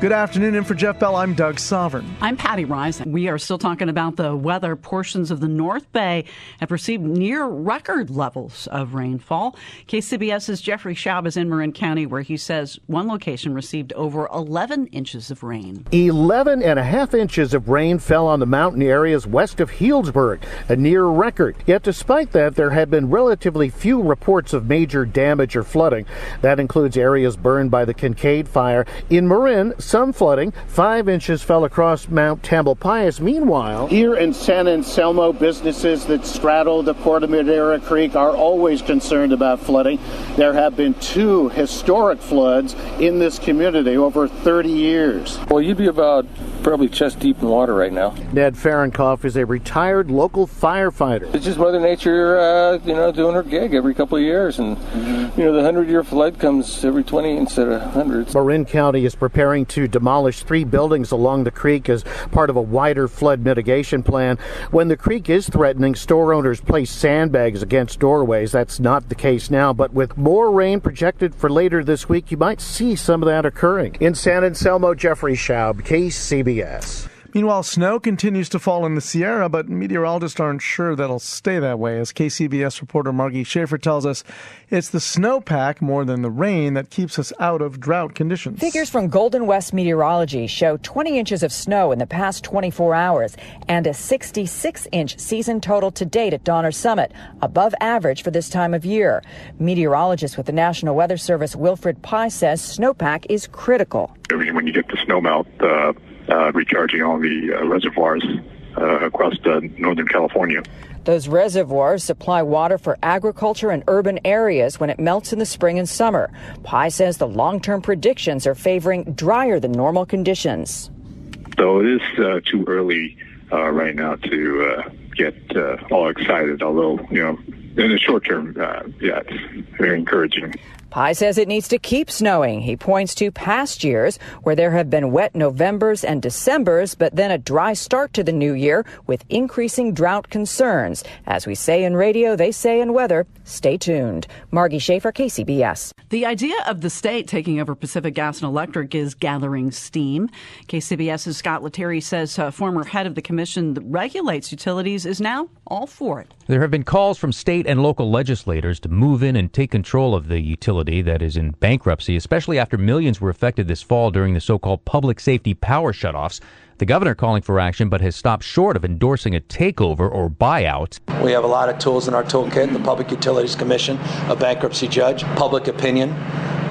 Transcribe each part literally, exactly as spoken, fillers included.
Good afternoon, and for Jeff Bell, I'm Doug Sovereign. I'm Patty Rice. We are still talking about the weather. Portions of the North Bay have received near record levels of rainfall. K C B S's Jeffrey Schaub is in Marin County, where he says one location received over eleven inches of rain. eleven and a half inches of rain fell on the mountain areas west of Healdsburg, a near record. Yet despite that, there have been relatively few reports of major damage or flooding. That includes areas burned by the Kincaid Fire. In Marin, some flooding. Five inches fell across Mount Tamalpais. Meanwhile, here in San Anselmo, businesses that straddle the Porta Madera Creek are always concerned about flooding. There have been two historic floods in this community over thirty years. Well, you'd be about probably chest deep in water right now. Ned Ferenkopf is a retired local firefighter. It's just Mother Nature, uh, you know, doing her gig every couple of years, and mm-hmm. you know, the hundred-year flood comes every twenty instead of hundreds. Marin County is preparing to to demolish three buildings along the creek as part of a wider flood mitigation plan. When the creek is threatening, store owners place sandbags against doorways. That's not the case now, but with more rain projected for later this week, you might see some of that occurring. In San Anselmo, Jeffrey Schaub, K C B S. Meanwhile, snow continues to fall in the Sierra, but meteorologists aren't sure that'll stay that way. As K C B S reporter Margie Schaefer tells us, it's the snowpack more than the rain that keeps us out of drought conditions. Figures from Golden West Meteorology show twenty inches of snow in the past twenty-four hours and a sixty-six inch season total to date at Donner Summit, above average for this time of year. Meteorologist with the National Weather Service Wilfred Pye says snowpack is critical. When you get the snowmelt, uh Uh, recharging all the uh, reservoirs uh, across uh, Northern California. Those reservoirs supply water for agriculture and urban areas when it melts in the spring and summer. Pye says the long-term predictions are favoring drier than normal conditions. So it is uh, too early uh, right now to uh, get uh, all excited, although, you know, in the short term, uh, yeah, it's very encouraging. Pye says it needs to keep snowing. He points to past years where there have been wet Novembers and Decembers, but then a dry start to the new year with increasing drought concerns. As we say in radio, they say in weather, stay tuned. Margie Schaefer, K C B S. The idea of the state taking over Pacific Gas and Electric is gathering steam. K C B S's Scott Lettieri says uh, former head of the commission that regulates utilities is now all for it. There have been calls from state and local legislators to move in and take control of the utility that is in bankruptcy, especially after millions were affected this fall during the so-called public safety power shutoffs. The governor calling for action, but has stopped short of endorsing a takeover or buyout. We have a lot of tools in our toolkit: the Public Utilities Commission, a bankruptcy judge, public opinion,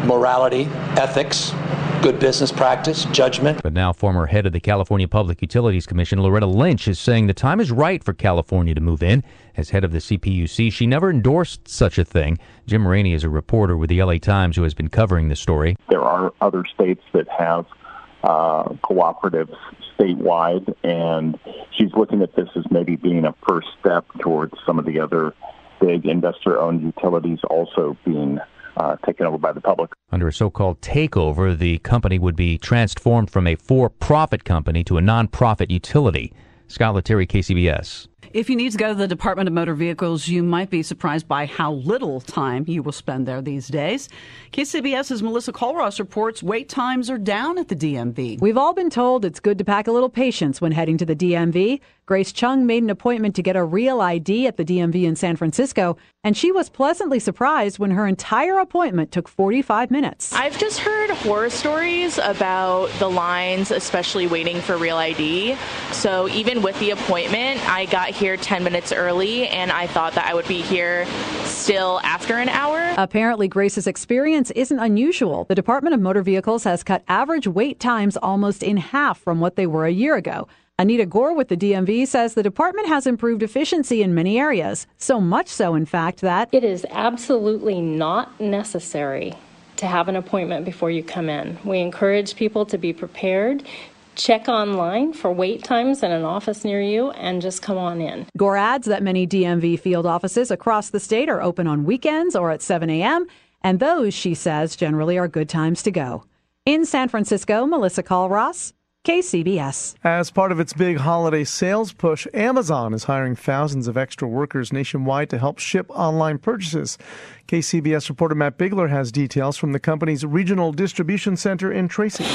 morality, ethics, good business practice, judgment. But now former head of the California Public Utilities Commission, Loretta Lynch, is saying the time is right for California to move in. As head of the C P U C, she never endorsed such a thing. Jim Rainey is a reporter with the L A Times who has been covering the story. There are other states that have uh, cooperatives statewide, and she's looking at this as maybe being a first step towards some of the other big investor-owned utilities also being Uh, taken over by the public. Under a so-called takeover, the company would be transformed from a for-profit company to a non-profit utility. Scott Lettieri, K C B S. If you need to go to the Department of Motor Vehicles, you might be surprised by how little time you will spend there these days. K C B S's Melissa Culross reports wait times are down at the D M V. We've all been told it's good to pack a little patience when heading to the D M V. Grace Chung made an appointment to get a real I D at the D M V in San Francisco, and she was pleasantly surprised when her entire appointment took forty-five minutes. I've just heard horror stories about the lines, especially waiting for real I D. So even with the appointment, I got here ten minutes early, and I thought that I would be here still after an hour. Apparently, Grace's experience isn't unusual. The Department of Motor Vehicles has cut average wait times almost in half from what they were a year ago. Anita Gore with the D M V says the department has improved efficiency in many areas, so much so, in fact, that it is absolutely not necessary to have an appointment before you come in. We encourage people to be prepared. Check online for wait times in an office near you and just come on in. Gore adds that many D M V field offices across the state are open on weekends or at seven a.m., and those, she says, generally are good times to go. In San Francisco, Melissa Culross, K C B S. As part of its big holiday sales push, Amazon is hiring thousands of extra workers nationwide to help ship online purchases. K C B S reporter Matt Bigler has details from the company's regional distribution center in Tracy.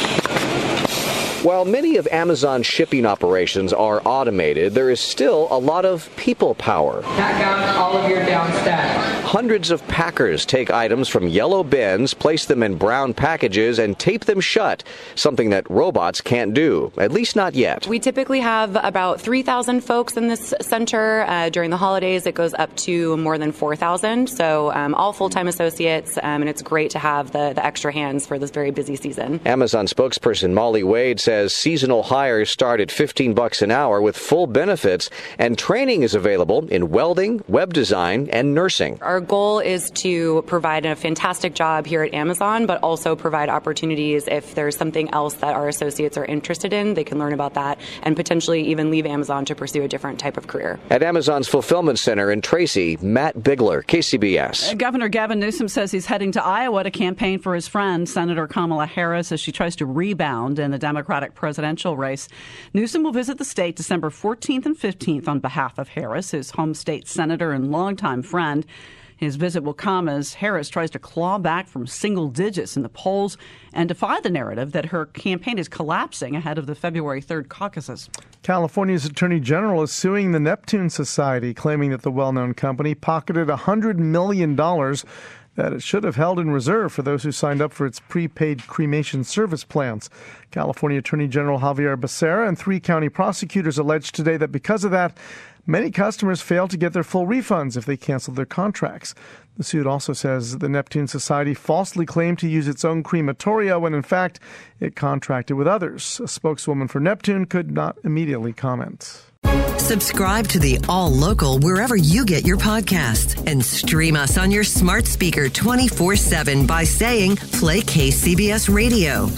While many of Amazon's shipping operations are automated, there is still a lot of people power. Pack out all of your down stack. Hundreds of packers take items from yellow bins, place them in brown packages, and tape them shut, something that robots can't do, at least not yet. We typically have about three thousand folks in this center. Uh, during the holidays, it goes up to more than four thousand, so um, all full-time associates, um, and it's great to have the, the extra hands for this very busy season. Amazon spokesperson Molly Wade said, as seasonal hires start at fifteen bucks an hour with full benefits, and training is available in welding, web design, and nursing. Our goal is to provide a fantastic job here at Amazon, but also provide opportunities if there's something else that our associates are interested in. They can learn about that and potentially even leave Amazon to pursue a different type of career. At Amazon's fulfillment center in Tracy, Matt Bigler, K C B S. Governor Gavin Newsom says he's heading to Iowa to campaign for his friend, Senator Kamala Harris, as she tries to rebound in the Democratic presidential race. Newsom will visit the state December fourteenth and fifteenth on behalf of Harris, his home state senator and longtime friend. His visit will come as Harris tries to claw back from single digits in the polls and defy the narrative that her campaign is collapsing ahead of the February third caucuses. California's Attorney General is suing the Neptune Society, claiming that the well-known company pocketed one hundred million dollars that it should have held in reserve for those who signed up for its prepaid cremation service plans. California Attorney General Javier Becerra and three county prosecutors alleged today that because of that, many customers failed to get their full refunds if they canceled their contracts. The suit also says the Neptune Society falsely claimed to use its own crematoria when, in fact, it contracted with others. A spokeswoman for Neptune could not immediately comment. Subscribe to the All Local wherever you get your podcasts and stream us on your smart speaker twenty-four seven by saying, "Play K C B S Radio."